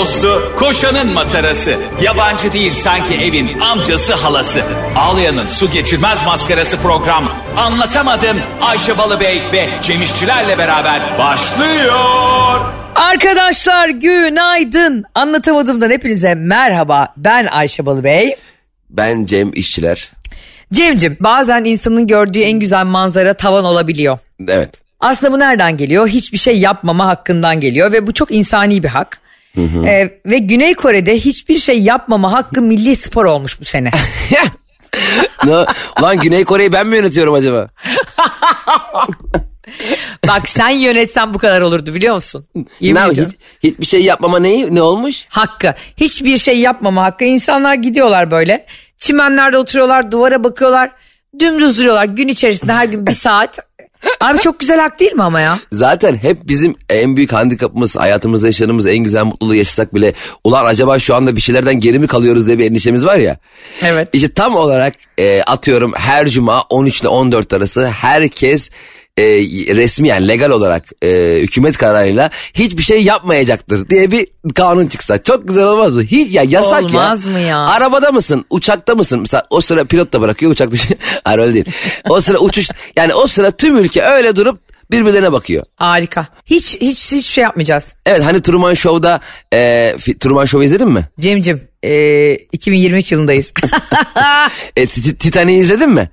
dostu, koşanın matarası. Yabancı değil sanki evin amcası halası. Ağlayanın su geçirmez maskarası program. Anlatamadım. Ayşe Balıbey ve Cem İşçilerle beraber başlıyor. Arkadaşlar günaydın. Anlatamadım'dan hepinize merhaba. Ben Ayşe Balıbey. Ben Cem İşçiler. Cem'cim, bazen insanın gördüğü en güzel manzara tavan olabiliyor. Evet. Aslında bu nereden geliyor? Hiçbir şey yapmama hakkından geliyor ve bu çok insani bir hak. Hı hı. Ve Güney Kore'de hiçbir şey yapmama hakkı milli spor olmuş bu sene. Ulan Güney Kore'yi ben mi yönetiyorum acaba? Bak sen yönetsen bu kadar olurdu biliyor musun? Hiçbir şey yapmama ne olmuş? Hakkı. Hiçbir şey yapmama hakkı. İnsanlar gidiyorlar böyle. Çimenlerde oturuyorlar, duvara bakıyorlar. Dümdüz duruyorlar. Gün içerisinde her gün bir saat. Abi çok güzel hak değil mi ama ya? Zaten hep bizim en büyük handikapımız, hayatımızda yaşadığımız en güzel mutluluğu yaşasak bile ulan acaba şu anda bir şeylerden geri mi kalıyoruz diye bir endişemiz var ya. Evet. İşte tam olarak atıyorum her cuma 13 ile 14 arası herkes resmi yani legal olarak hükümet kararıyla hiçbir şey yapmayacaktır diye bir kanun çıksa çok güzel olmaz mı? Hiç ya yasak olmaz ya. Olmaz mı ya? Arabada mısın? Uçakta mısın? Mesela o sıra pilot da bırakıyor uçakta. Hayır öyle değil. O sıra uçuş yani o sıra tüm ülke öyle durup birbirlerine bakıyor. Harika. Hiç şey yapmayacağız. Evet hani Truman Show'da Truman Show'u izledin mi? Cem'cim 2023 yılındayız. Titanic'i izledin mi?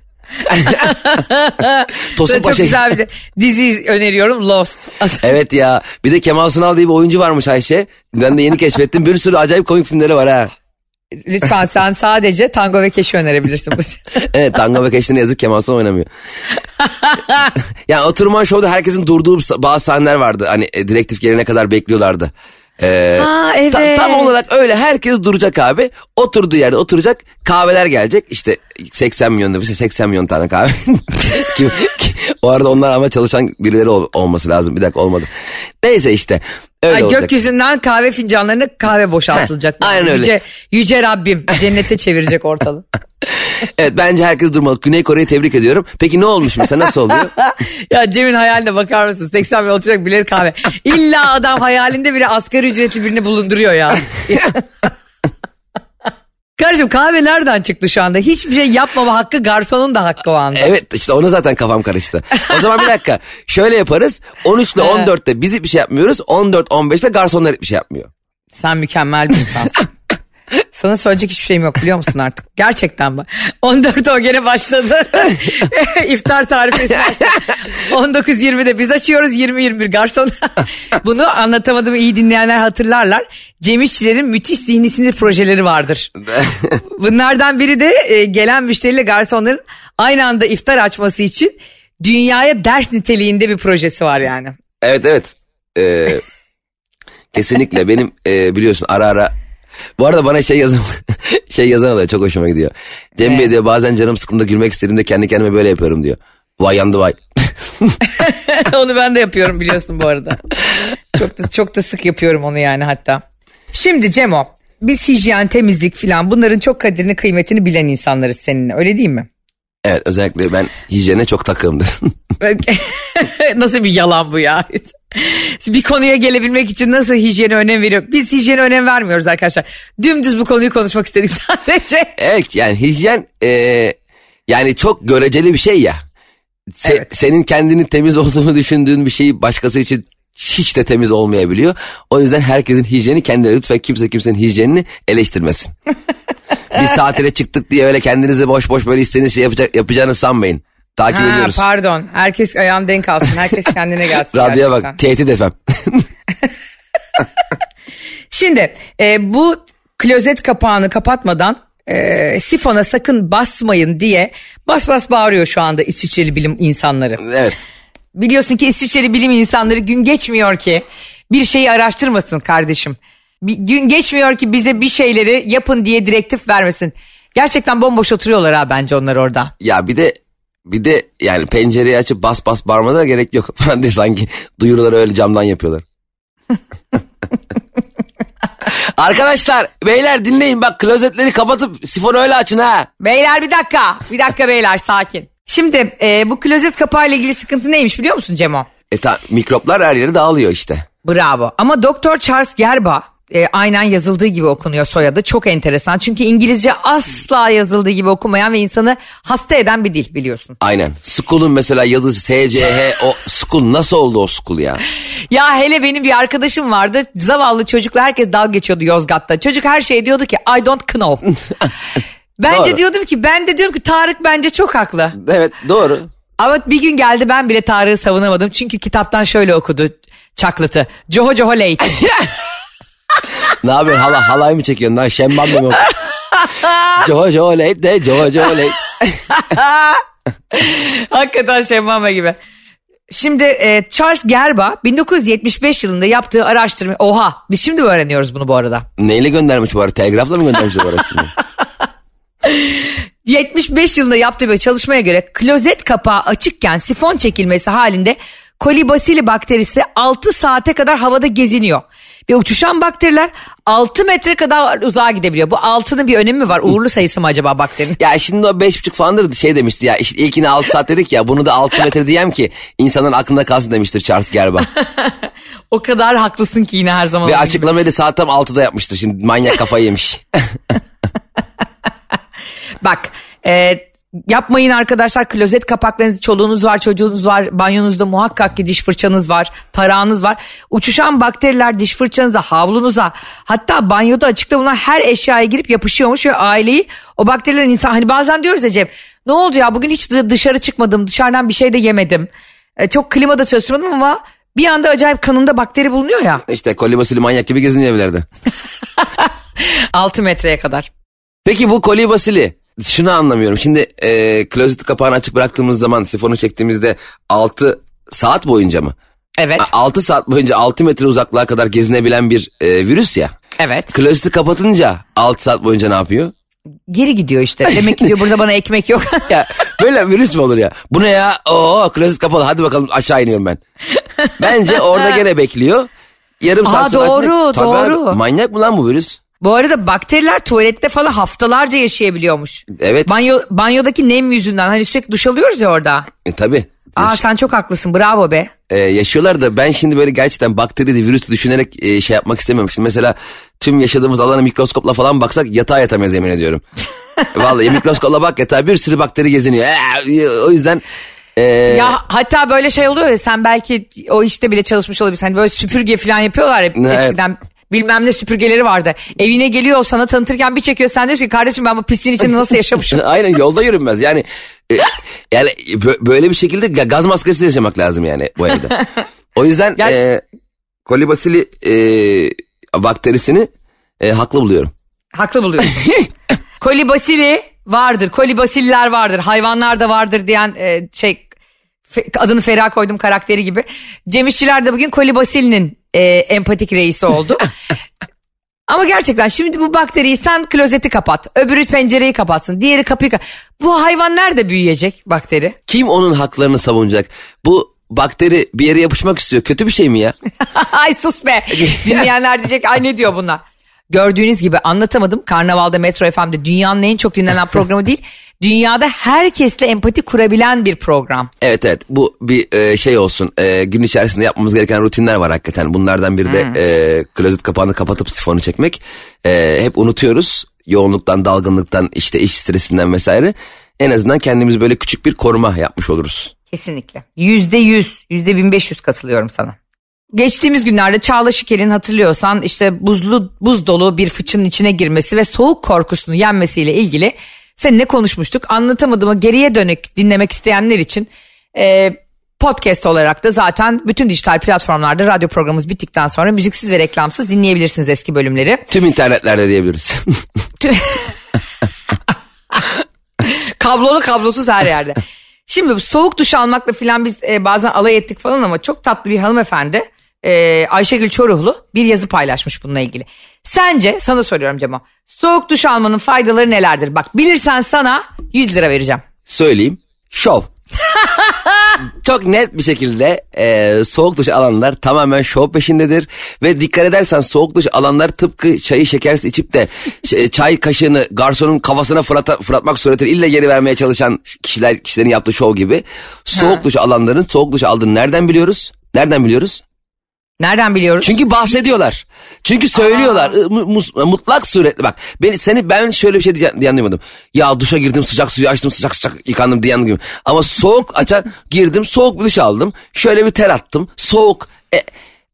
Çok güzel bir dizi öneriyorum, Lost. Evet ya, bir de Kemal Sunal diye bir oyuncu varmış Ayşe. Ben de yeni keşfettim, bir sürü acayip komik filmleri var ha. Lütfen sen sadece Tango ve Keş'i önerebilirsin. Evet, Tango ve Keş'te ne yazık Kemal Sunal oynamıyor. Yani o Truman Show'da herkesin durduğu bazı sahneler vardı. Hani direktif gelene kadar bekliyorlardı. Evet. Tam olarak öyle herkes duracak abi. Oturduğu yerde oturacak. Kahveler gelecek. İşte 80 milyon tane kahve. O arada onlar ama çalışan birileri olması lazım. Bir dakika olmadı. Neyse işte. Öyle olacak. Gökyüzünden kahve fincanlarına kahve boşaltılacak. Aynen öyle. Yüce Rabbim cennete çevirecek ortalığı. Evet, bence herkes durmalı. Güney Kore'yi tebrik ediyorum. Peki ne olmuş mesela, nasıl oluyor? Ya Cem'in hayaline bakar mısın? 80 bin olacak bilir kahve. İlla adam hayalinde bile asgari ücretli birini bulunduruyor ya. Karıcığım, kahve nereden çıktı şu anda? Hiçbir şey yapmama hakkı, garsonun da hakkı o anda. Evet işte ona zaten kafam karıştı. O zaman bir dakika şöyle yaparız. 13 ile 14'te biz hiçbir şey yapmıyoruz. 14-15'te garsonlar hiçbir şey yapmıyor. Sen mükemmel bir insansın. Sana söyleyecek hiçbir şeyim yok biliyor musun artık? Gerçekten bak. 14 o gene başladı. İftar tarifesi başladı. 19.20'de biz açıyoruz. 20.21 garson. Bunu anlatamadım, iyi dinleyenler hatırlarlar. Cem İşçilerin müthiş zihni sinir projeleri vardır. Bunlardan biri de gelen müşteriyle garsonların aynı anda iftar açması için dünyaya ders niteliğinde bir projesi var yani. Evet. Kesinlikle benim biliyorsun ara bu arada bana yazan oluyor, çok hoşuma gidiyor. Cem Bey diyor, bazen canım sıkıldığında gülmek istediğimde kendi kendime böyle yapıyorum diyor. Vay yandı vay. Onu ben de yapıyorum biliyorsun bu arada. Çok da sık yapıyorum onu yani hatta. Şimdi Cemo, biz hijyen, temizlik filan bunların çok kadrini kıymetini bilen insanlarız seninle, öyle değil mi? Evet, özellikle ben hijyene çok takığımdır. Nasıl bir yalan bu ya? Bir konuya gelebilmek için nasıl hijyene önem veriyor? Biz hijyene önem vermiyoruz arkadaşlar. Dümdüz bu konuyu konuşmak istedik sadece. Evet yani hijyen yani çok göreceli bir şey ya. Evet. Senin kendini temiz olduğunu düşündüğün bir şeyi başkası için hiç de temiz olmayabiliyor. O yüzden herkesin hijyeni kendine, lütfen kimse kimsenin hijyenini eleştirmesin. Biz tatile çıktık diye öyle kendinizi boş boş böyle istediğiniz şey yapacağını sanmayın. Takip ediyoruz. Pardon. Herkes ayağın denk alsın. Herkes kendine gelsin. Radyoya bak. Tehdit efem. Şimdi bu klozet kapağını kapatmadan sifona sakın basmayın diye bas bağırıyor şu anda İsviçreli bilim insanları. Evet. Biliyorsun ki İsviçreli bilim insanları gün geçmiyor ki bir şeyi araştırmasın kardeşim. Gün geçmiyor ki bize bir şeyleri yapın diye direktif vermesin. Gerçekten bomboş oturuyorlar ha bence onlar orada. Ya bir de yani pencereyi açıp bas bağırmalarına gerek yok. Ben de sanki duyuruları öyle camdan yapıyorlar. Arkadaşlar beyler dinleyin bak, klozetleri kapatıp sifonu öyle açın ha. Beyler bir dakika beyler sakin. Şimdi bu klozet kapağıyla ilgili sıkıntı neymiş biliyor musun Cemo? Mikroplar her yere dağılıyor işte. Bravo, ama Doktor Charles Gerba aynen yazıldığı gibi okunuyor soyadı. Çok enteresan. Çünkü İngilizce asla yazıldığı gibi okumayan ve insanı hasta eden bir dil, biliyorsun. Aynen. School'un mesela yazısı SCH, o school nasıl oldu o school ya? Ya hele benim bir arkadaşım vardı. Zavallı çocukla herkes dalga geçiyordu Yozgat'ta. Çocuk her şeye diyordu ki I don't know. Bence doğru. Diyordum ki, ben de diyorum ki Tarık bence çok haklı. Evet, doğru. Ama bir gün geldi, ben bile Tarık'ı savunamadım. Çünkü kitaptan şöyle okudu Çaklıt'ı. Coho coho late. Ne yapıyorsun hala, halay mı çekiyorsun lan, şembam mı? Coho coho late de, coho coho late. Hakikaten şembam gibi. Şimdi Charles Gerba 1975 yılında yaptığı araştırma... Oha, biz şimdi mi öğreniyoruz bunu bu arada? Neyle göndermiş bu arada? Telgrafla mı göndermiş bu araştırmayı? 75 yılında yaptığı bir çalışmaya göre klozet kapağı açıkken sifon çekilmesi halinde Kolibasili bakterisi 6 saate kadar havada geziniyor. Ve uçuşan bakteriler 6 metre kadar uzağa gidebiliyor. Bu 6'nın bir önemi mi var? Uğurlu sayısı mı acaba bakterinin? Ya şimdi o 5,5 falandır şey demişti ya. Işte ilkini 6 saat dedik ya, bunu da 6 metre diyem ki insanların aklında kalsın demiştir Charles Gerba. O kadar haklısın ki yine her zaman. Ve açıklamayı da saat tam 6'da yapmıştır. Şimdi manyak kafayı yemiş. Bak, yapmayın arkadaşlar, klozet kapaklarınız, çoluğunuz var, çocuğunuz var, banyonuzda muhakkak ki diş fırçanız var, tarağınız var. Uçuşan bakteriler diş fırçanıza, havlunuza, hatta banyoda açıkta bulunan her eşyaya girip yapışıyormuş ve aileyi, o bakterilerin insan, hani bazen diyoruz ya Cem, ne oldu ya bugün hiç dışarı çıkmadım, dışarıdan bir şey de yemedim, çok klimada çalışmadım ama bir anda acayip kanında bakteri bulunuyor ya. İşte Kolibasili manyak gibi geziniyor evlerde. 6 metreye kadar. Peki bu Kolibasili, şunu anlamıyorum. Şimdi klozet kapağını açık bıraktığımız zaman, sifonu çektiğimizde 6 saat boyunca mı? Evet. 6 saat boyunca 6 metre uzaklığa kadar gezinebilen bir virüs ya. Evet. Klozeti kapatınca 6 saat boyunca ne yapıyor? Geri gidiyor işte. Demek ki diyor burada bana ekmek yok. Ya böyle virüs mü olur ya? Bu ne ya? Oo, klozet kapalı, hadi bakalım aşağı iniyorum ben. Bence orada gene bekliyor. Yarım saat sonra. Doğru. Manyak mı lan bu virüs? Bu arada bakteriler tuvalette falan haftalarca yaşayabiliyormuş. Evet. Banyodaki nem yüzünden, hani sürekli duş alıyoruz ya orada. Tabii. Aa, sen çok haklısın, bravo be. Yaşıyorlar da ben şimdi böyle gerçekten bakterili virüsü düşünerek şey yapmak istemiyorum. Mesela tüm yaşadığımız alana mikroskopla falan baksak yatağa yatamayız, yemin ediyorum. Vallahi mikroskopla bak yatağa, bir sürü bakteri geziniyor. O yüzden... Ya hatta böyle şey oluyor ya, sen belki o işte bile çalışmış olabilirsin. Hani böyle süpürge falan yapıyorlar hep eskiden... Evet. Bilmem ne süpürgeleri vardı. Evine geliyor, sana tanıtırken bir çekiyor. Sen diyorsun ki kardeşim ben bu pisliğin içinde nasıl yaşamışım? Aynen, yolda yürünmez. Yani yani böyle bir şekilde gaz maskesi yaşamak lazım yani bu evde. O yüzden yani, Kolibasili bakterisini haklı buluyorum. Haklı buluyorum. Kolibasili vardır. Kolibasiller vardır. Hayvanlar da vardır diyen adını Ferah koydum karakteri gibi. Cem İşçiler de bugün Kolibasili'nin empatik reisi oldu. Ama gerçekten şimdi bu bakteriyi sen klozeti kapat, öbürü pencereyi kapatsın, diğeri kapıyı kapat. Bu hayvan nerede büyüyecek bakteri? Kim onun haklarını savunacak? Bu bakteri bir yere yapışmak istiyor. Kötü bir şey mi ya? Ay sus be. Dinleyenler diyecek ay ne diyor bunlar. Gördüğünüz gibi Anlatamadım. Karnaval'da Metro FM'de dünyanın en çok dinlenen programı değil. Dünyada herkesle empati kurabilen bir program. Evet, bu bir şey olsun, gün içerisinde yapmamız gereken rutinler var hakikaten. Bunlardan biri de klozet kapağını kapatıp sifonu çekmek. Hep unutuyoruz yoğunluktan, dalgınlıktan, işte iş stresinden vesaire. En azından kendimiz böyle küçük bir koruma yapmış oluruz. Kesinlikle. %100, %1500 katılıyorum sana. Geçtiğimiz günlerde Çağla Şikel'in, hatırlıyorsan, işte buz dolu bir fıçının içine girmesi ve soğuk korkusunu yenmesiyle ilgili... Seninle konuşmuştuk. Anlatamadığımı geriye dönük dinlemek isteyenler için podcast olarak da zaten bütün dijital platformlarda radyo programımız bittikten sonra müziksiz ve reklamsız dinleyebilirsiniz eski bölümleri. Tüm internetlerde diyebiliriz. Kablolu kablosuz her yerde. Şimdi soğuk duş almakla filan biz bazen alay ettik falan ama çok tatlı bir hanımefendi Ayşegül Çoruhlu bir yazı paylaşmış bununla ilgili. Sence, sana soruyorum Cemo, soğuk duş almanın faydaları nelerdir? Bak bilirsen sana 100 lira vereceğim. Söyleyeyim. Şov. Çok net bir şekilde soğuk duş alanlar tamamen şov peşindedir. Ve dikkat edersen soğuk duş alanlar tıpkı çayı şekersiz içip de çay kaşığını garsonun kafasına fırlatmak suretiyle illa geri vermeye çalışan kişilerin yaptığı şov gibi. Soğuk duş alanların soğuk duş aldığını nereden biliyoruz? Nereden biliyoruz? Çünkü bahsediyorlar. Çünkü söylüyorlar. Mutlak suretli bak. Ben şöyle bir şey diye anlayamadım. Ya duşa girdim, sıcak suyu açtım, sıcak yıkandım diye anlamadım. Ama soğuk açar girdim, soğuk bir duş aldım. Şöyle bir ter attım. Soğuk.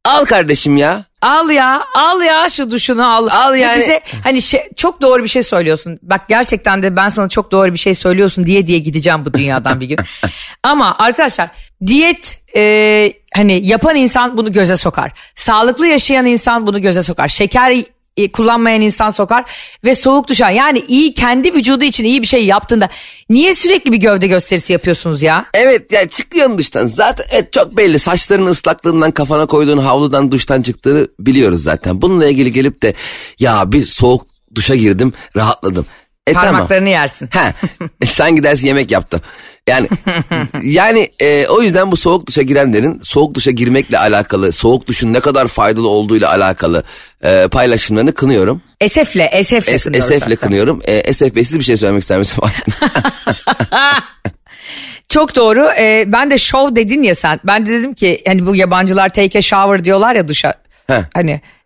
Al kardeşim ya. Al ya şu duşunu al. Al yani. Bize, çok doğru bir şey söylüyorsun. Bak gerçekten de ben sana çok doğru bir şey söylüyorsun diye gideceğim bu dünyadan bir gün. Ama arkadaşlar diyet yapan insan bunu göze sokar. Sağlıklı yaşayan insan bunu göze sokar. Şeker kullanmayan insan sokar ve soğuk duşan. Yani iyi kendi vücudu için iyi bir şey yaptığında niye sürekli bir gövde gösterisi yapıyorsunuz ya? Evet yani çıkıyorsun duştan zaten çok belli, saçların ıslaklığından kafana koyduğun havludan duştan çıktığını biliyoruz zaten. Bununla ilgili gelip de ya bir soğuk duşa girdim rahatladım. Parmaklarını yersin. Sen gidersin yemek yaptım. Yani o yüzden bu soğuk duşa girenlerin soğuk duşa girmekle alakalı, soğuk duşun ne kadar faydalı olduğuyla alakalı paylaşımlarını kınıyorum. Esefle kınıyorum. Esef Bey, siz bir şey söylemek ister misiniz? Çok doğru. Ben de show dedin ya sen. Ben de dedim ki bu yabancılar take a shower diyorlar ya duşa.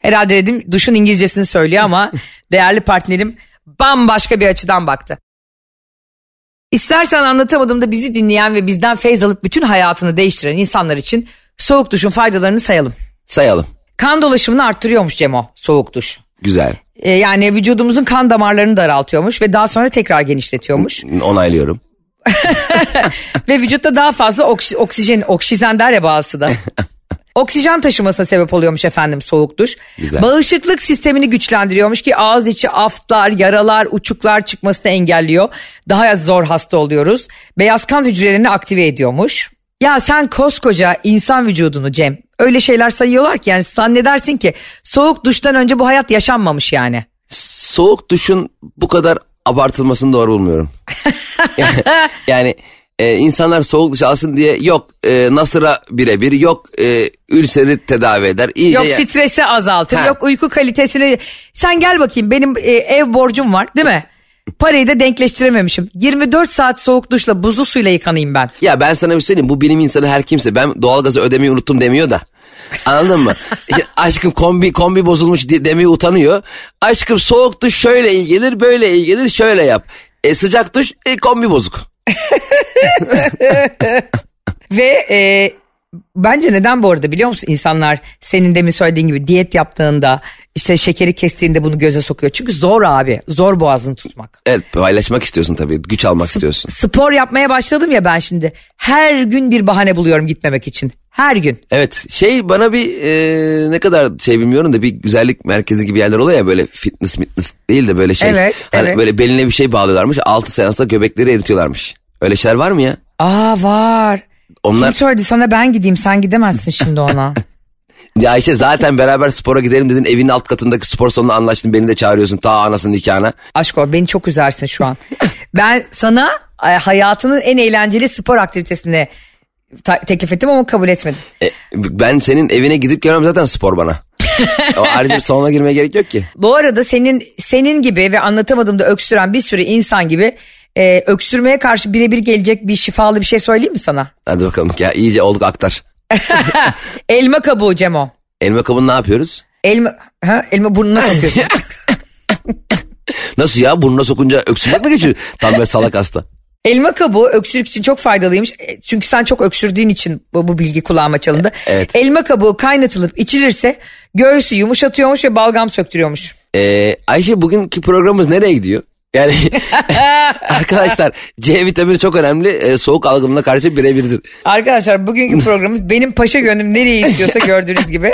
Herhalde dedim duşun İngilizcesini söylüyor ama değerli partnerim bambaşka bir açıdan baktı. İstersen anlatamadığımda bizi dinleyen ve bizden feyz alıp bütün hayatını değiştiren insanlar için soğuk duşun faydalarını sayalım. Sayalım. Kan dolaşımını arttırıyormuş Cemo soğuk duş. Güzel. Yani vücudumuzun kan damarlarını daraltıyormuş ve daha sonra tekrar genişletiyormuş. Onaylıyorum. Ve vücutta daha fazla oksijen der ya bazısı da. Oksijen taşımasına sebep oluyormuş efendim soğuk duş. Güzel. Bağışıklık sistemini güçlendiriyormuş ki ağız içi aftlar, yaralar, uçuklar çıkmasını engelliyor. Daha zor hasta oluyoruz. Beyaz kan hücrelerini aktive ediyormuş. Ya sen koskoca insan vücudunu Cem öyle şeyler sayıyorlar ki yani zannedersin ki soğuk duştan önce bu hayat yaşanmamış yani. Soğuk duşun bu kadar abartılmasını doğru bulmuyorum. Yani... insanlar soğuk duş alsın diye yok nasıra birebir, yok ülseri tedavi eder. İyice yok stresi azaltır, yok uyku kalitesini. Sen gel bakayım benim ev borcum var değil mi? Parayı da denkleştirememişim. 24 saat soğuk duşla buzlu suyla yıkanayım ben. Ya ben sana bir söyleyeyim, bu bilim insanı her kimse ben doğalgazı ödemeyi unuttum demiyor da. Anladın mı? Aşkım kombi bozulmuş demeye utanıyor. Aşkım soğuk duş şöyle iyi gelir, böyle iyi gelir, şöyle yap. Sıcak duş kombi bozuk. Ve bence neden bu arada biliyor musun, insanlar senin demin söylediğin gibi diyet yaptığında işte şekeri kestiğinde bunu göze sokuyor. Çünkü zor boğazını tutmak. Evet, paylaşmak istiyorsun tabii, güç almak istiyorsun. Spor yapmaya başladım ya ben şimdi, her gün bir bahane buluyorum gitmemek için. Her gün. Evet bana bir ne kadar bilmiyorum da bir güzellik merkezi gibi yerler oluyor ya böyle fitness değil de böyle şey. Evet, evet. Böyle beline bir şey bağlıyorlarmış 6 seansta göbekleri eritiyorlarmış. Öyle şeyler var mı ya? Aa var. Kim söyledi sana ben gideyim, sen gidemezsin şimdi ona. Ya Ayşe zaten beraber spora gidelim dedin, evinin alt katındaki spor salonuna anlaştın, beni de çağırıyorsun ta anasının nikahına. Aşk ol, beni çok üzersin şu an. Ben sana hayatının en eğlenceli spor aktivitesini teklif ettim ama kabul etmedim. Ben senin evine gidip gelmem zaten spor bana. Ayrıca bir salona girmeye gerek yok ki. Bu arada senin gibi ve anlatamadığımda öksüren bir sürü insan gibi öksürmeye karşı birebir gelecek bir şifalı bir şey söyleyeyim mi sana? Hadi bakalım ya, iyice olduk aktar. Elma kabuğu Cemo. Elma kabuğunu ne yapıyoruz? Elma burnuna sokuyorsun. Nasıl ya, burnuna sokunca öksürmek mi geçiyor? Tam böyle salak hasta. Elma kabuğu öksürük için çok faydalıymış. Çünkü sen çok öksürdüğün için bu bilgi kulağıma çalındı. Evet. Elma kabuğu kaynatılıp içilirse göğsü yumuşatıyormuş ve balgam söktürüyormuş. Ayşe, bugünkü programımız nereye gidiyor? Yani arkadaşlar C vitamini çok önemli, soğuk algınlığına karşı birebirdir. Arkadaşlar bugünkü programımız benim paşa gönlüm nereye gidiyorsa gördüğünüz gibi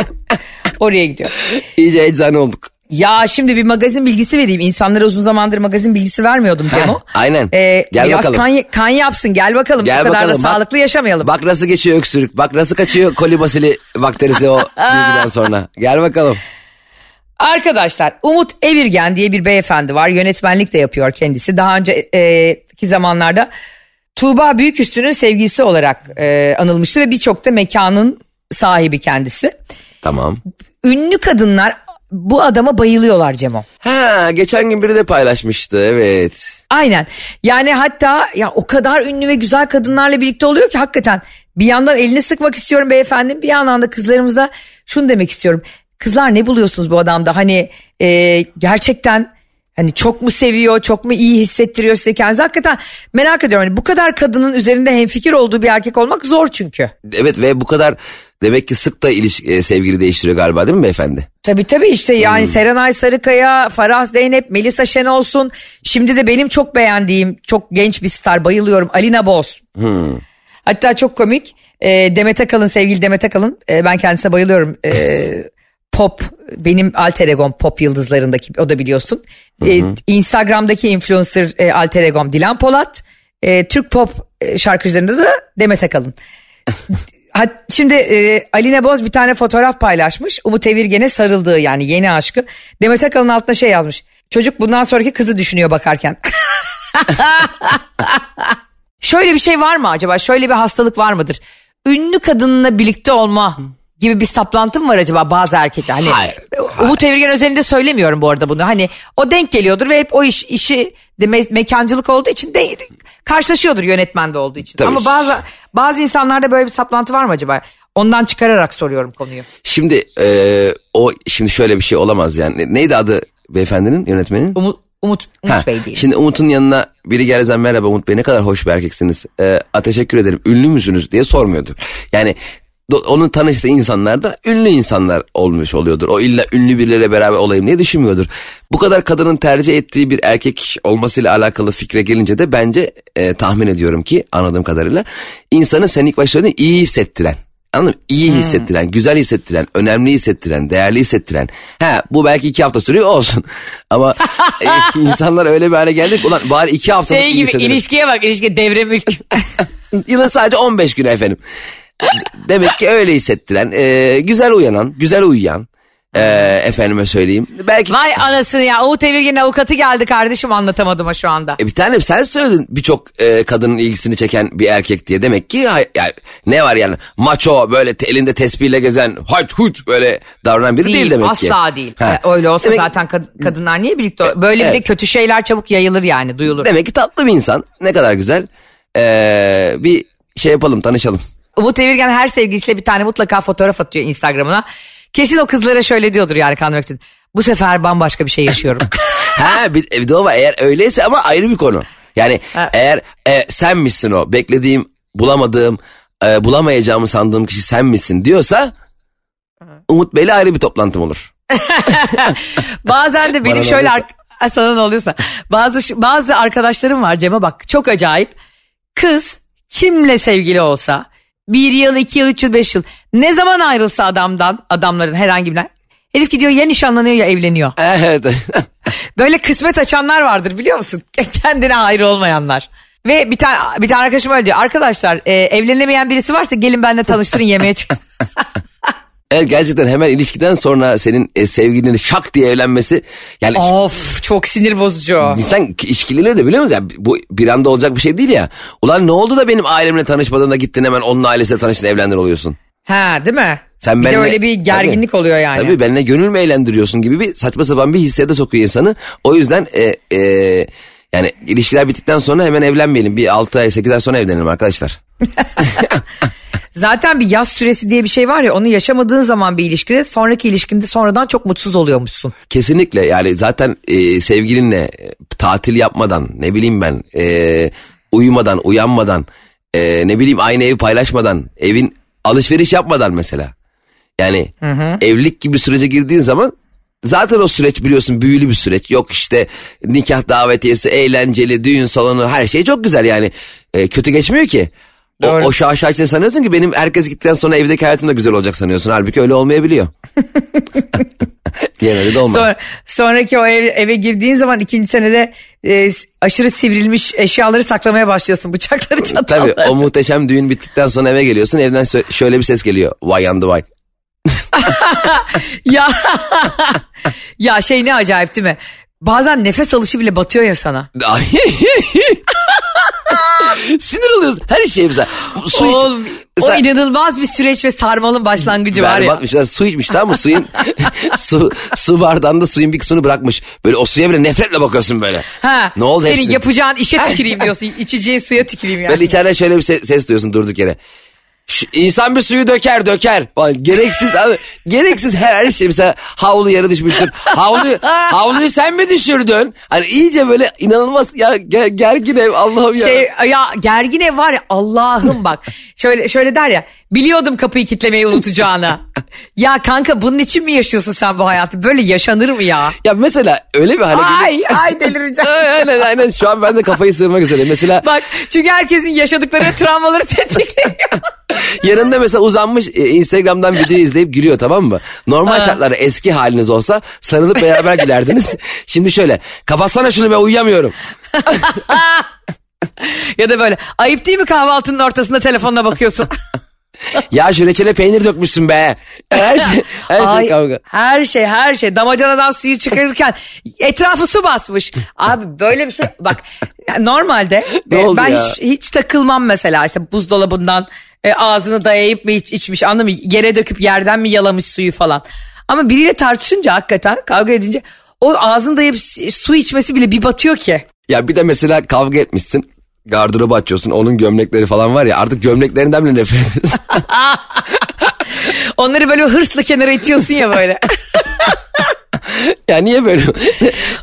oraya gidiyor. İyice eczane olduk. Ya şimdi bir magazin bilgisi vereyim. İnsanlara uzun zamandır magazin bilgisi vermiyordum Cemo. Aynen. Gel biraz bakalım. Kan yapsın, gel bakalım. Gel bu kadar bakalım. Da sağlıklı yaşamayalım. Bak nasıl geçiyor öksürük. Bak nasıl kaçıyor kolibasili bakterisi o bilgiden sonra. Gel bakalım. Arkadaşlar Umut Evirgen diye bir beyefendi var. Yönetmenlik de yapıyor kendisi. Daha önceki zamanlarda Tuğba Büyüküstü'nün sevgilisi olarak anılmıştı. Ve birçok da mekanın sahibi kendisi. Tamam. Ünlü kadınlar bu adama bayılıyorlar Cemo. Geçen gün biri de paylaşmıştı, evet. Aynen. Yani hatta ya o kadar ünlü ve güzel kadınlarla birlikte oluyor ki hakikaten bir yandan elini sıkmak istiyorum beyefendi, bir yandan da kızlarımızda şunu demek istiyorum. Kızlar ne buluyorsunuz bu adamda? Hani gerçekten hani çok mu seviyor, çok mu iyi hissettiriyor size kendinizi? Hakikaten merak ediyorum. Hani bu kadar kadının üzerinde hemfikir olduğu bir erkek olmak zor çünkü. Evet ve bu kadar demek ki sık da sevgili değiştiriyor galiba, değil mi beyefendi? Tabii işte yani Serenay Sarıkaya, Farah Zeynep, Melisa Şenolsun. Şimdi de benim çok beğendiğim, çok genç bir star, bayılıyorum, Alina Boz. Hatta çok komik. Demet Akalın, sevgili Demet Akalın. Ben kendisine bayılıyorum. Pop, benim alter egom pop yıldızlarındaki, o da biliyorsun. Instagram'daki influencer alter egom Dilan Polat. Türk pop şarkıcılarında da Demet Akalın. Şimdi Alina Boz bir tane fotoğraf paylaşmış. Umut Evirgen'e sarıldığı, yani yeni aşkı. Demet Akalın altına şey yazmış. Çocuk bundan sonraki kızı düşünüyor bakarken. Şöyle bir şey var mı acaba? Şöyle bir hastalık var mıdır? Ünlü kadınla birlikte olma gibi bir saplantı mı var acaba bazı erkekler? Hani, hayır. Umut Evirgen özelinde söylemiyorum bu arada bunu. Hani o denk geliyordur ve hep o işi de mekancılık olduğu için de karşılaşıyordur, yönetmen de olduğu için. Tabii. Ama bazı insanlarda böyle bir saplantı var mı acaba? Ondan çıkararak soruyorum konuyu. Şimdi şimdi şöyle bir şey olamaz yani. Neydi adı beyefendinin, yönetmenin? Umut Bey diye. Şimdi Umut'un yanına biri gelirse, merhaba Umut Bey, ne kadar hoş bir erkeksiniz. Teşekkür ederim. Ünlü müsünüz diye sormuyordur. Yani onun tanıştığı insanlar da ünlü insanlar olmuş oluyordur. O illa ünlü birileriyle beraber olayım diye düşünmüyordur. Bu kadar kadının tercih ettiği bir erkek olmasıyla alakalı fikre gelince de bence tahmin ediyorum ki, anladığım kadarıyla, insanı sen ilk başta iyi hissettiren, anladın mı? İyi hissettiren, güzel hissettiren, önemli hissettiren, değerli hissettiren. Bu belki 2 hafta sürüyor, olsun. Ama insanlar öyle bir hale geldik. Ulan bari 2 haftalık iyi hissedelim. Şey gibi ilişkiye bak, ilişki devre mülk. Yılın sadece 15 günü efendim. Demek ki öyle hissettiren, güzel uyanan, güzel uyuyan, efendime söyleyeyim. Belki... Vay anasını ya, Umut Evirgen'in avukatı geldi kardeşim Anlatamadım şu anda. Bir tanem sen söyledin birçok kadının ilgisini çeken bir erkek diye. Demek ki yani, ne var yani, maço böyle elinde tespihle gezen, hayt huyt böyle davranan biri değil demek asla ki. Asla değil. Öyle olsa demek... zaten kadınlar niye birlikte böyle bir de kötü şeyler çabuk yayılır yani, duyulur. Demek ki tatlı bir insan, ne kadar güzel. Bir şey yapalım, tanışalım. Umut Evirgen her sevgilisiyle bir tane mutlaka fotoğraf atıyor Instagram'ına. Kesin o kızlara şöyle diyordur yani, kandırmak için. Bu sefer bambaşka bir şey yaşıyorum. Bir de o var. Eğer öyleyse ama ayrı bir konu. Yani eğer sen misin o, beklediğim, bulamadığım, bulamayacağımı sandığım kişi sen misin diyorsa, Umut Bey'le ayrı bir toplantım olur. Bazen de benim bana şöyle sana ne oluyorsa, bazı arkadaşlarım var Cem'e bak, çok acayip. Kız kimle sevgili olsa 1 yıl, 2 yıl, 3 yıl, 5 yıl, ne zaman ayrılsa adamların herhangi birinden, herif gidiyor ya nişanlanıyor ya evleniyor. Evet. Böyle kısmet açanlar vardır biliyor musun? Kendine hayrı olmayanlar. Ve bir tane arkadaşım öyle diyor. Arkadaşlar evlenemeyen birisi varsa gelin benimle tanıştırın, yemeğe çıkın. Evet, gerçekten hemen ilişkiden sonra senin sevgilinin şak diye evlenmesi. Yani of, çok sinir bozucu. İnsan işkileniyor da biliyor musun? Yani bu bir anda olacak bir şey değil ya. Ulan ne oldu da benim ailemle tanışmadığında gittin hemen onun ailesiyle tanıştın, evlendin oluyorsun. Değil mi? Sen bir benimle, de öyle bir gerginlik oluyor yani. Tabii, benimle gönül mü eğlendiriyorsun gibi bir saçma sapan bir hisseye de sokuyor insanı. O yüzden yani ilişkiler bittikten sonra hemen evlenmeyelim. Bir 6 ay 8 ay sonra evlenelim arkadaşlar. Zaten bir yas süresi diye bir şey var ya, onu yaşamadığın zaman bir ilişkide, sonraki ilişkinde sonradan çok mutsuz oluyormuşsun. Kesinlikle yani, zaten sevgilinle tatil yapmadan, ne bileyim ben, uyumadan, uyanmadan, ne bileyim aynı evi paylaşmadan, evin alışveriş yapmadan mesela. Yani evlilik gibi sürece girdiğin zaman zaten o süreç biliyorsun büyülü bir süreç. Yok işte nikah davetiyesi, eğlenceli, düğün salonu, her şey çok güzel yani, kötü geçmiyor ki. O şaşa için sanıyorsun ki benim herkes gittikten sonra evdeki hayatım da güzel olacak sanıyorsun. Halbuki öyle olmayabiliyor. Genelde de olmuyor. Sonraki o eve girdiğin zaman 2. senede aşırı sivrilmiş eşyaları saklamaya başlıyorsun. Bıçakları, çatalları. Tabii, o muhteşem düğün bittikten sonra eve geliyorsun. Evden şöyle bir ses geliyor. Vay yandı vay. ya şey, ne acayip değil mi? Bazen nefes alışı bile batıyor ya sana. Sinir oluyoruz her şeye bize. Oğlum o inanılmaz bir süreç ve sarmalın başlangıcı var ya. Yani su içmiş, tamam mı? Suyun su bardağında suyun bir kısmını bırakmış. Böyle o suya bile nefretle bakıyorsun böyle. Ne oldu senin hepsini? Yapacağın işe tüküreyim diyorsun. İçeceğin suya tüküreyim yani. Böyle içeriden şöyle bir ses duyuyorsun durduk yere. İnsan bir suyu döker. Gereksiz abi, gereksiz her şey. Mesela havlu yere düşmüştür. Havluyu sen mi düşürdün? Hani iyice böyle inanılmaz ya, gergin ev Allah'ım ya. Ya gergin ev var ya Allah'ım bak. şöyle der ya, biliyordum kapıyı kitlemeyi unutacağını. Ya kanka bunun için mi yaşıyorsun sen bu hayatı? Böyle yaşanır mı ya? Ya mesela öyle bir hale geliyor. Ay delireceğim. Aynen şu an ben de kafayı sığırmak üzereyim. Mesela bak çünkü herkesin yaşadıkları travmaları tetikleniyor. Yanında mesela uzanmış Instagram'dan video izleyip gülüyor, tamam mı? Normal şartlarda eski haliniz olsa sarılıp beraber gülerdiniz. Şimdi şöyle, kapatsana şunu be, uyuyamıyorum. Ya da böyle, ayıp değil mi kahvaltının ortasında telefonuna bakıyorsun? Ya şu reçele peynir dökmüşsün be. Her şey kavga. Her şey. Damacanadan suyu çıkarırken etrafı su basmış. Abi böyle bir şey. Bak normalde ben hiç takılmam mesela. İşte buzdolabından ağzını dayayıp mı içmiş, anladın mı? Yere döküp yerden mi yalamış suyu falan. Ama biriyle tartışınca, hakikaten kavga edince o ağzını dayayıp su içmesi bile bir batıyor ki. Ya bir de mesela kavga etmişsin. Gardırobu açıyorsun, onun gömlekleri falan var ya, artık gömleklerinden bile nefret ediyorsun. Onları böyle hırsla kenara itiyorsun ya böyle. Ya niye böyle?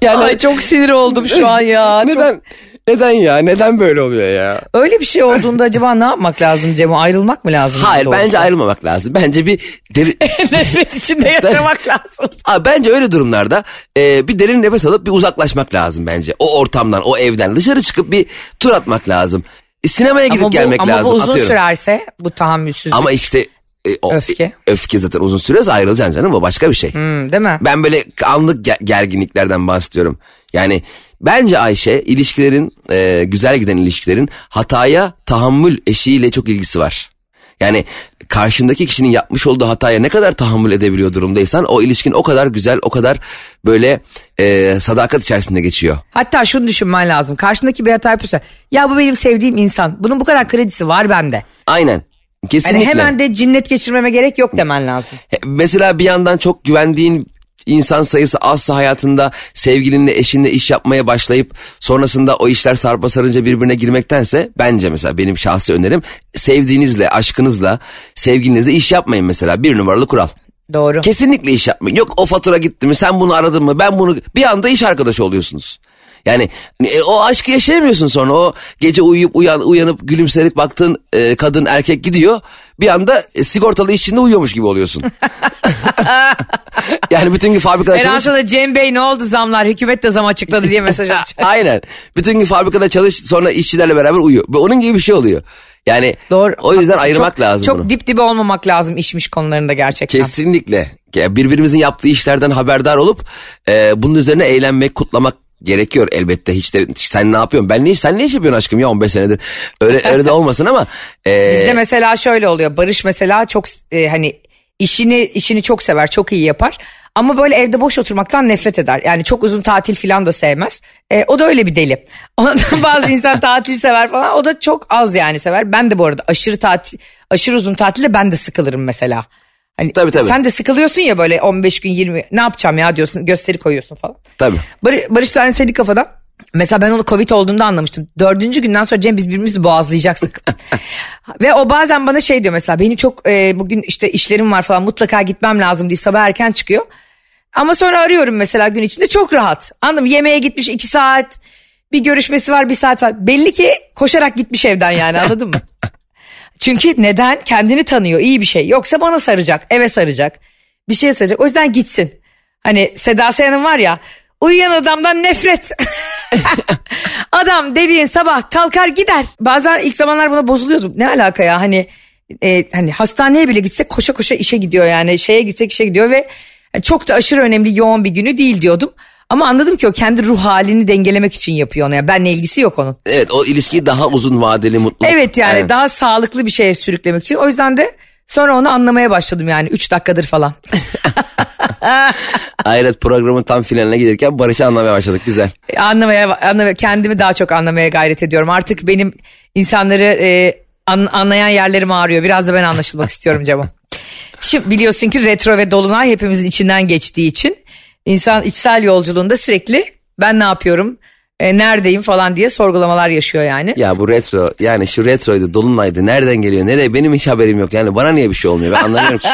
Yani... Ay çok sinir oldum şu an ya. Neden? Çok... Neden ya? Neden böyle oluyor ya? Öyle bir şey olduğunda acaba ne yapmak lazım Cemo? Ayrılmak mı lazım? Hayır, bence ayrılmamak lazım. Bence bir derin... Nefret içinde yaşamak lazım. Abi, bence öyle durumlarda bir derin nefes alıp bir uzaklaşmak lazım bence. O ortamdan, o evden dışarı çıkıp bir tur atmak lazım. Sinemaya gidip gelmek lazım. Ama bu uzun sürerse bu tahammülsüzlük. Ama işte... Öfke zaten uzun sürerse ayrılacaksın canım. O başka bir şey. Değil mi? Ben böyle anlık gerginliklerden bahsediyorum. Yani... Bence Ayşe, ilişkilerin, güzel giden ilişkilerin hataya tahammül eşiğiyle çok ilgisi var. Yani karşındaki kişinin yapmış olduğu hataya ne kadar tahammül edebiliyor durumdaysan o ilişkin o kadar güzel, o kadar böyle sadakat içerisinde geçiyor. Hatta şunu düşünmen lazım. Karşındaki bir hata yapıyorsa, ya bu benim sevdiğim insan, bunun bu kadar kredisi var bende. Aynen. Kesinlikle. Yani hemen de cinnet geçirmeme gerek yok demen lazım. Mesela bir yandan çok güvendiğin İnsan sayısı azsa hayatında, sevgilinle, eşinle iş yapmaya başlayıp sonrasında o işler sarpa sarınca birbirine girmektense, bence mesela benim şahsi önerim, sevdiğinizle, aşkınızla, sevgilinizle iş yapmayın mesela. 1 numaralı kural. Doğru. Kesinlikle iş yapmayın. Yok o fatura gitti mi, sen bunu aradın mı, ben bunu, bir anda iş arkadaşı oluyorsunuz. Yani o aşkı yaşayamıyorsun sonra. O gece uyuyup uyanıp gülümserip baktığın kadın erkek gidiyor. Bir anda sigortalı iş içinde uyuyormuş gibi oluyorsun. Yani bütün gün fabrikada çalışıp. En aslında Cem Bey ne oldu zamlar, hükümet de zam açıkladı diye mesaj atacak. Aynen. Bütün gün fabrikada çalış, sonra işçilerle beraber uyu. Onun gibi bir şey oluyor. Yani doğru, o yüzden ayırmak lazım bunu. Çok dip dibe olmamak lazım işmiş konularında gerçekten. Kesinlikle. Birbirimizin yaptığı işlerden haberdar olup bunun üzerine eğlenmek, kutlamak gerekiyor elbette. Hiç de sen ne yapıyorsun, sen ne iş yapıyorsun aşkım ya 15 senedir. Öyle de olmasın ama. Bizde mesela şöyle oluyor. Barış mesela çok hani işini çok sever, çok iyi yapar. Ama böyle evde boş oturmaktan nefret eder. Yani çok uzun tatil falan da sevmez. O da öyle bir deli. Ondan bazı insan tatil sever falan. O da çok az yani sever. Ben de bu arada aşırı uzun tatilde ben de sıkılırım mesela. Hani tabii. Sen de sıkılıyorsun ya böyle 15 gün 20 ne yapacağım ya diyorsun, gösteri koyuyorsun falan. Tabii. Barış tane senin kafadan. Mesela ben onu Covid olduğunda anlamıştım. 4. günden sonra Cem biz birbirimizi boğazlayacaktık. Ve o bazen bana şey diyor mesela, benim çok bugün işte işlerim var falan, mutlaka gitmem lazım diye sabah erken çıkıyor. Ama sonra arıyorum mesela gün içinde, çok rahat. Anladın mı? Yemeğe gitmiş 2 saat, bir görüşmesi var 1 saat var. Belli ki koşarak gitmiş evden yani, anladın mı? Çünkü neden? Kendini tanıyor, iyi bir şey. Yoksa bana saracak, eve saracak, bir şeye saracak. O yüzden gitsin. Hani Seda Sayan'ın var ya, uyuyan adamdan nefret. Adam dediğin sabah kalkar gider. Bazen ilk zamanlar buna bozuluyordum. Ne alaka ya, hani hastaneye bile gitsek koşa koşa işe gidiyor yani. Şeye gitsek işe gidiyor ve çok da aşırı önemli, yoğun bir günü değil diyordum. Ama anladım ki o kendi ruh halini dengelemek için yapıyor onu. Yani benle ilgisi yok onun. Evet, o ilişkiyi daha uzun vadeli mutlu. Evet yani daha sağlıklı bir şeye sürüklemek için. O yüzden de sonra onu anlamaya başladım yani 3 dakikadır falan. Hayret, programın tam finaline gelirken Barış'ı anlamaya başladık, güzel. Kendimi daha çok anlamaya gayret ediyorum. Artık benim insanları anlayan yerlerim ağrıyor. Biraz da ben anlaşılmak istiyorum Cemo. Şimdi biliyorsun ki retro ve dolunay hepimizin içinden geçtiği için. İnsan içsel yolculuğunda sürekli ben ne yapıyorum, neredeyim falan diye sorgulamalar yaşıyor yani. Ya bu retro, yani şu retroydu, dolunaydı, nereden geliyor, nereye, benim hiç haberim yok. Yani bana niye bir şey olmuyor, ben anlamıyorum ki.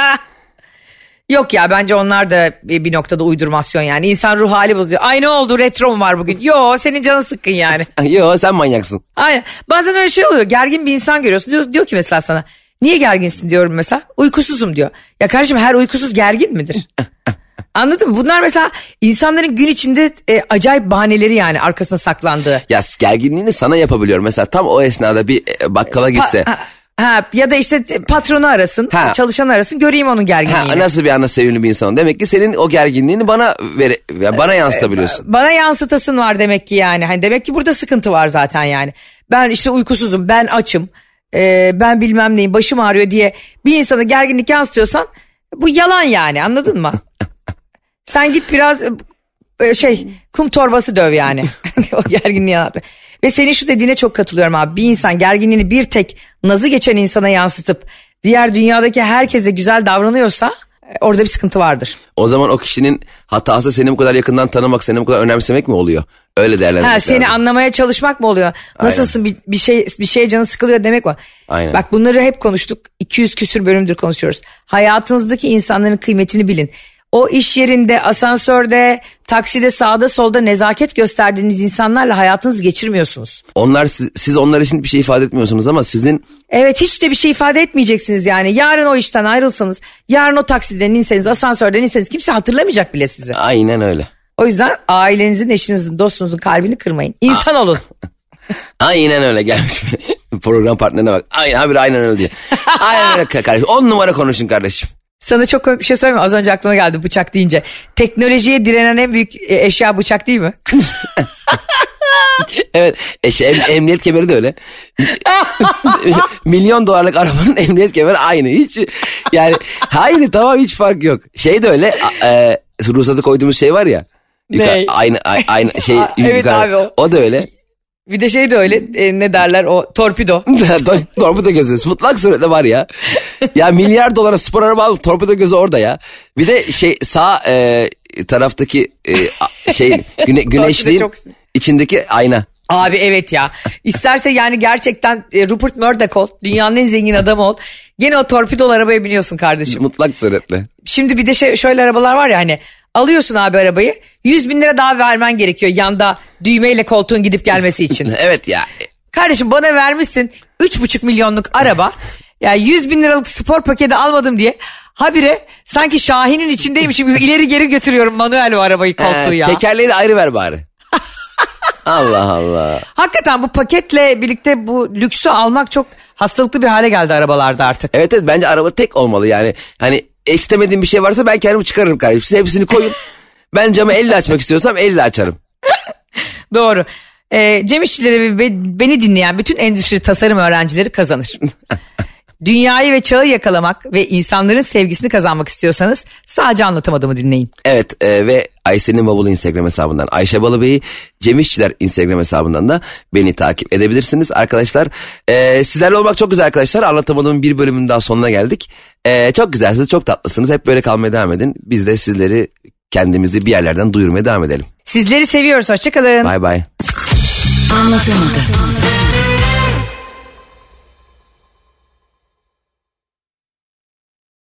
Yok ya, bence onlar da bir noktada uydurmasyon yani. İnsan ruh hali bozuyor. Ay ne oldu, retro mu var bugün? Yo, senin canın sıkkın yani. Yo, sen manyaksın. Aynen. Bazen öyle şey oluyor, gergin bir insan görüyorsun, diyor ki mesela sana, niye gerginsin diyorum mesela, uykusuzum diyor. Ya kardeşim, her uykusuz gergin midir? Anladın mı? Bunlar mesela insanların gün içinde acayip bahaneleri yani, arkasına saklandığı. Ya gerginliğini sana yapabiliyor. Mesela tam o esnada bir bakkala gitse. Ya da işte patronu arasın, çalışanı arasın, göreyim onun gerginliğini. Nasıl bir ana sevimli bir insan. Demek ki senin o gerginliğini bana yansıtabiliyorsun. Bana yansıtasın var demek ki yani. Hani demek ki burada sıkıntı var zaten yani. Ben işte uykusuzum, ben açım, ben bilmem neyim, başım ağrıyor diye bir insana gerginlik yansıtıyorsan bu yalan yani, anladın mı? Sen git biraz kum torbası döv yani. O gerginliği anlatma. Ve senin şu dediğine çok katılıyorum abi. Bir insan gerginliğini bir tek nazı geçen insana yansıtıp diğer dünyadaki herkese güzel davranıyorsa orada bir sıkıntı vardır. O zaman o kişinin hatası seni bu kadar yakından tanımak, seni bu kadar önemsemek mi oluyor? Öyle değerlendirmek lazım. Seni anlamaya çalışmak mı oluyor? Nasılsın, bir şeye canın sıkılıyor demek mi? Aynen. Bak, bunları hep konuştuk. 200 küsür bölümdür konuşuyoruz. Hayatınızdaki insanların kıymetini bilin. O iş yerinde, asansörde, takside, sağda solda nezaket gösterdiğiniz insanlarla hayatınızı geçirmiyorsunuz. Siz onlar için bir şey ifade etmiyorsunuz ama sizin... Evet, hiç de bir şey ifade etmeyeceksiniz yani. Yarın o işten ayrılsanız, yarın o taksiden inseniz, asansörden inseniz kimse hatırlamayacak bile sizi. Aynen öyle. O yüzden ailenizin, eşinizin, dostunuzun kalbini kırmayın. İnsan olun. Aynen öyle gelmiş. Program partnerine bak. Aynen öyle diye. Aynen öyle kardeşim. 10 numara konuşun kardeşim. Sana çok komik bir şey söyleyeyim mi? Az önce aklıma geldi bıçak deyince. Teknolojiye direnen en büyük eşya bıçak değil mi? Evet. Emniyet kemeri de öyle. Milyon dolarlık arabanın emniyet kemeri aynı. Hiç yani aynı, tamam, hiç fark yok. Şey de öyle. Ruhsatı koyduğumuz şey var ya. Aynı şey. Evet yukarı, abi o. O da öyle. Bir de şey de öyle, ne derler, o torpido. Torpido gözü mutlak suretle var ya. Ya milyar dolara spor araba al, torpido gözü orada ya. Bir de şey sağ taraftaki güneşliğin içindeki ayna. Abi evet ya. İsterse yani gerçekten Rupert Murdoch ol, dünyanın en zengin adamı ol. Gene o torpido arabaya biniyorsun kardeşim. Mutlak suretle. Şimdi bir de şöyle arabalar var ya hani. Alıyorsun abi arabayı, 100.000 lira daha vermen gerekiyor yanda düğmeyle koltuğun gidip gelmesi için. Evet ya. Kardeşim, bana vermişsin 3,5 milyonluk araba. Yani 100.000 liralık spor paketi almadım diye habire sanki Şahin'in içindeymişim gibi ileri geri götürüyorum manuel o arabayı, koltuğu ya. Tekerleği de ayrı ver bari. Allah Allah. Hakikaten bu paketle birlikte bu lüksü almak çok hastalıklı bir hale geldi arabalarda artık. Evet, bence araba tek olmalı yani. Hani istemediğim bir şey varsa ben kendimi çıkarırım kardeşim. Siz hepsini koyun. Ben camı 50 açmak istiyorsam 50 açarım. Doğru. Cem İşçileri ve beni dinleyen bütün endüstri tasarım öğrencileri kazanır. Dünyayı ve çağı yakalamak ve insanların sevgisini kazanmak istiyorsanız sadece Anlatamadığımı dinleyin. Evet, ve Ayşe'nin Bavulu Instagram hesabından Ayşe Balıbey'i, Cem İşçiler Instagram hesabından da beni takip edebilirsiniz arkadaşlar. Sizlerle olmak çok güzel arkadaşlar. Anlatamadığım bir bölümün daha sonuna geldik. Çok güzelsiniz, çok tatlısınız. Hep böyle kalmaya devam edin. Biz de sizleri, kendimizi bir yerlerden duyurmaya devam edelim. Sizleri seviyoruz. Hoşçakalın. Bay bay. Anlatamadım.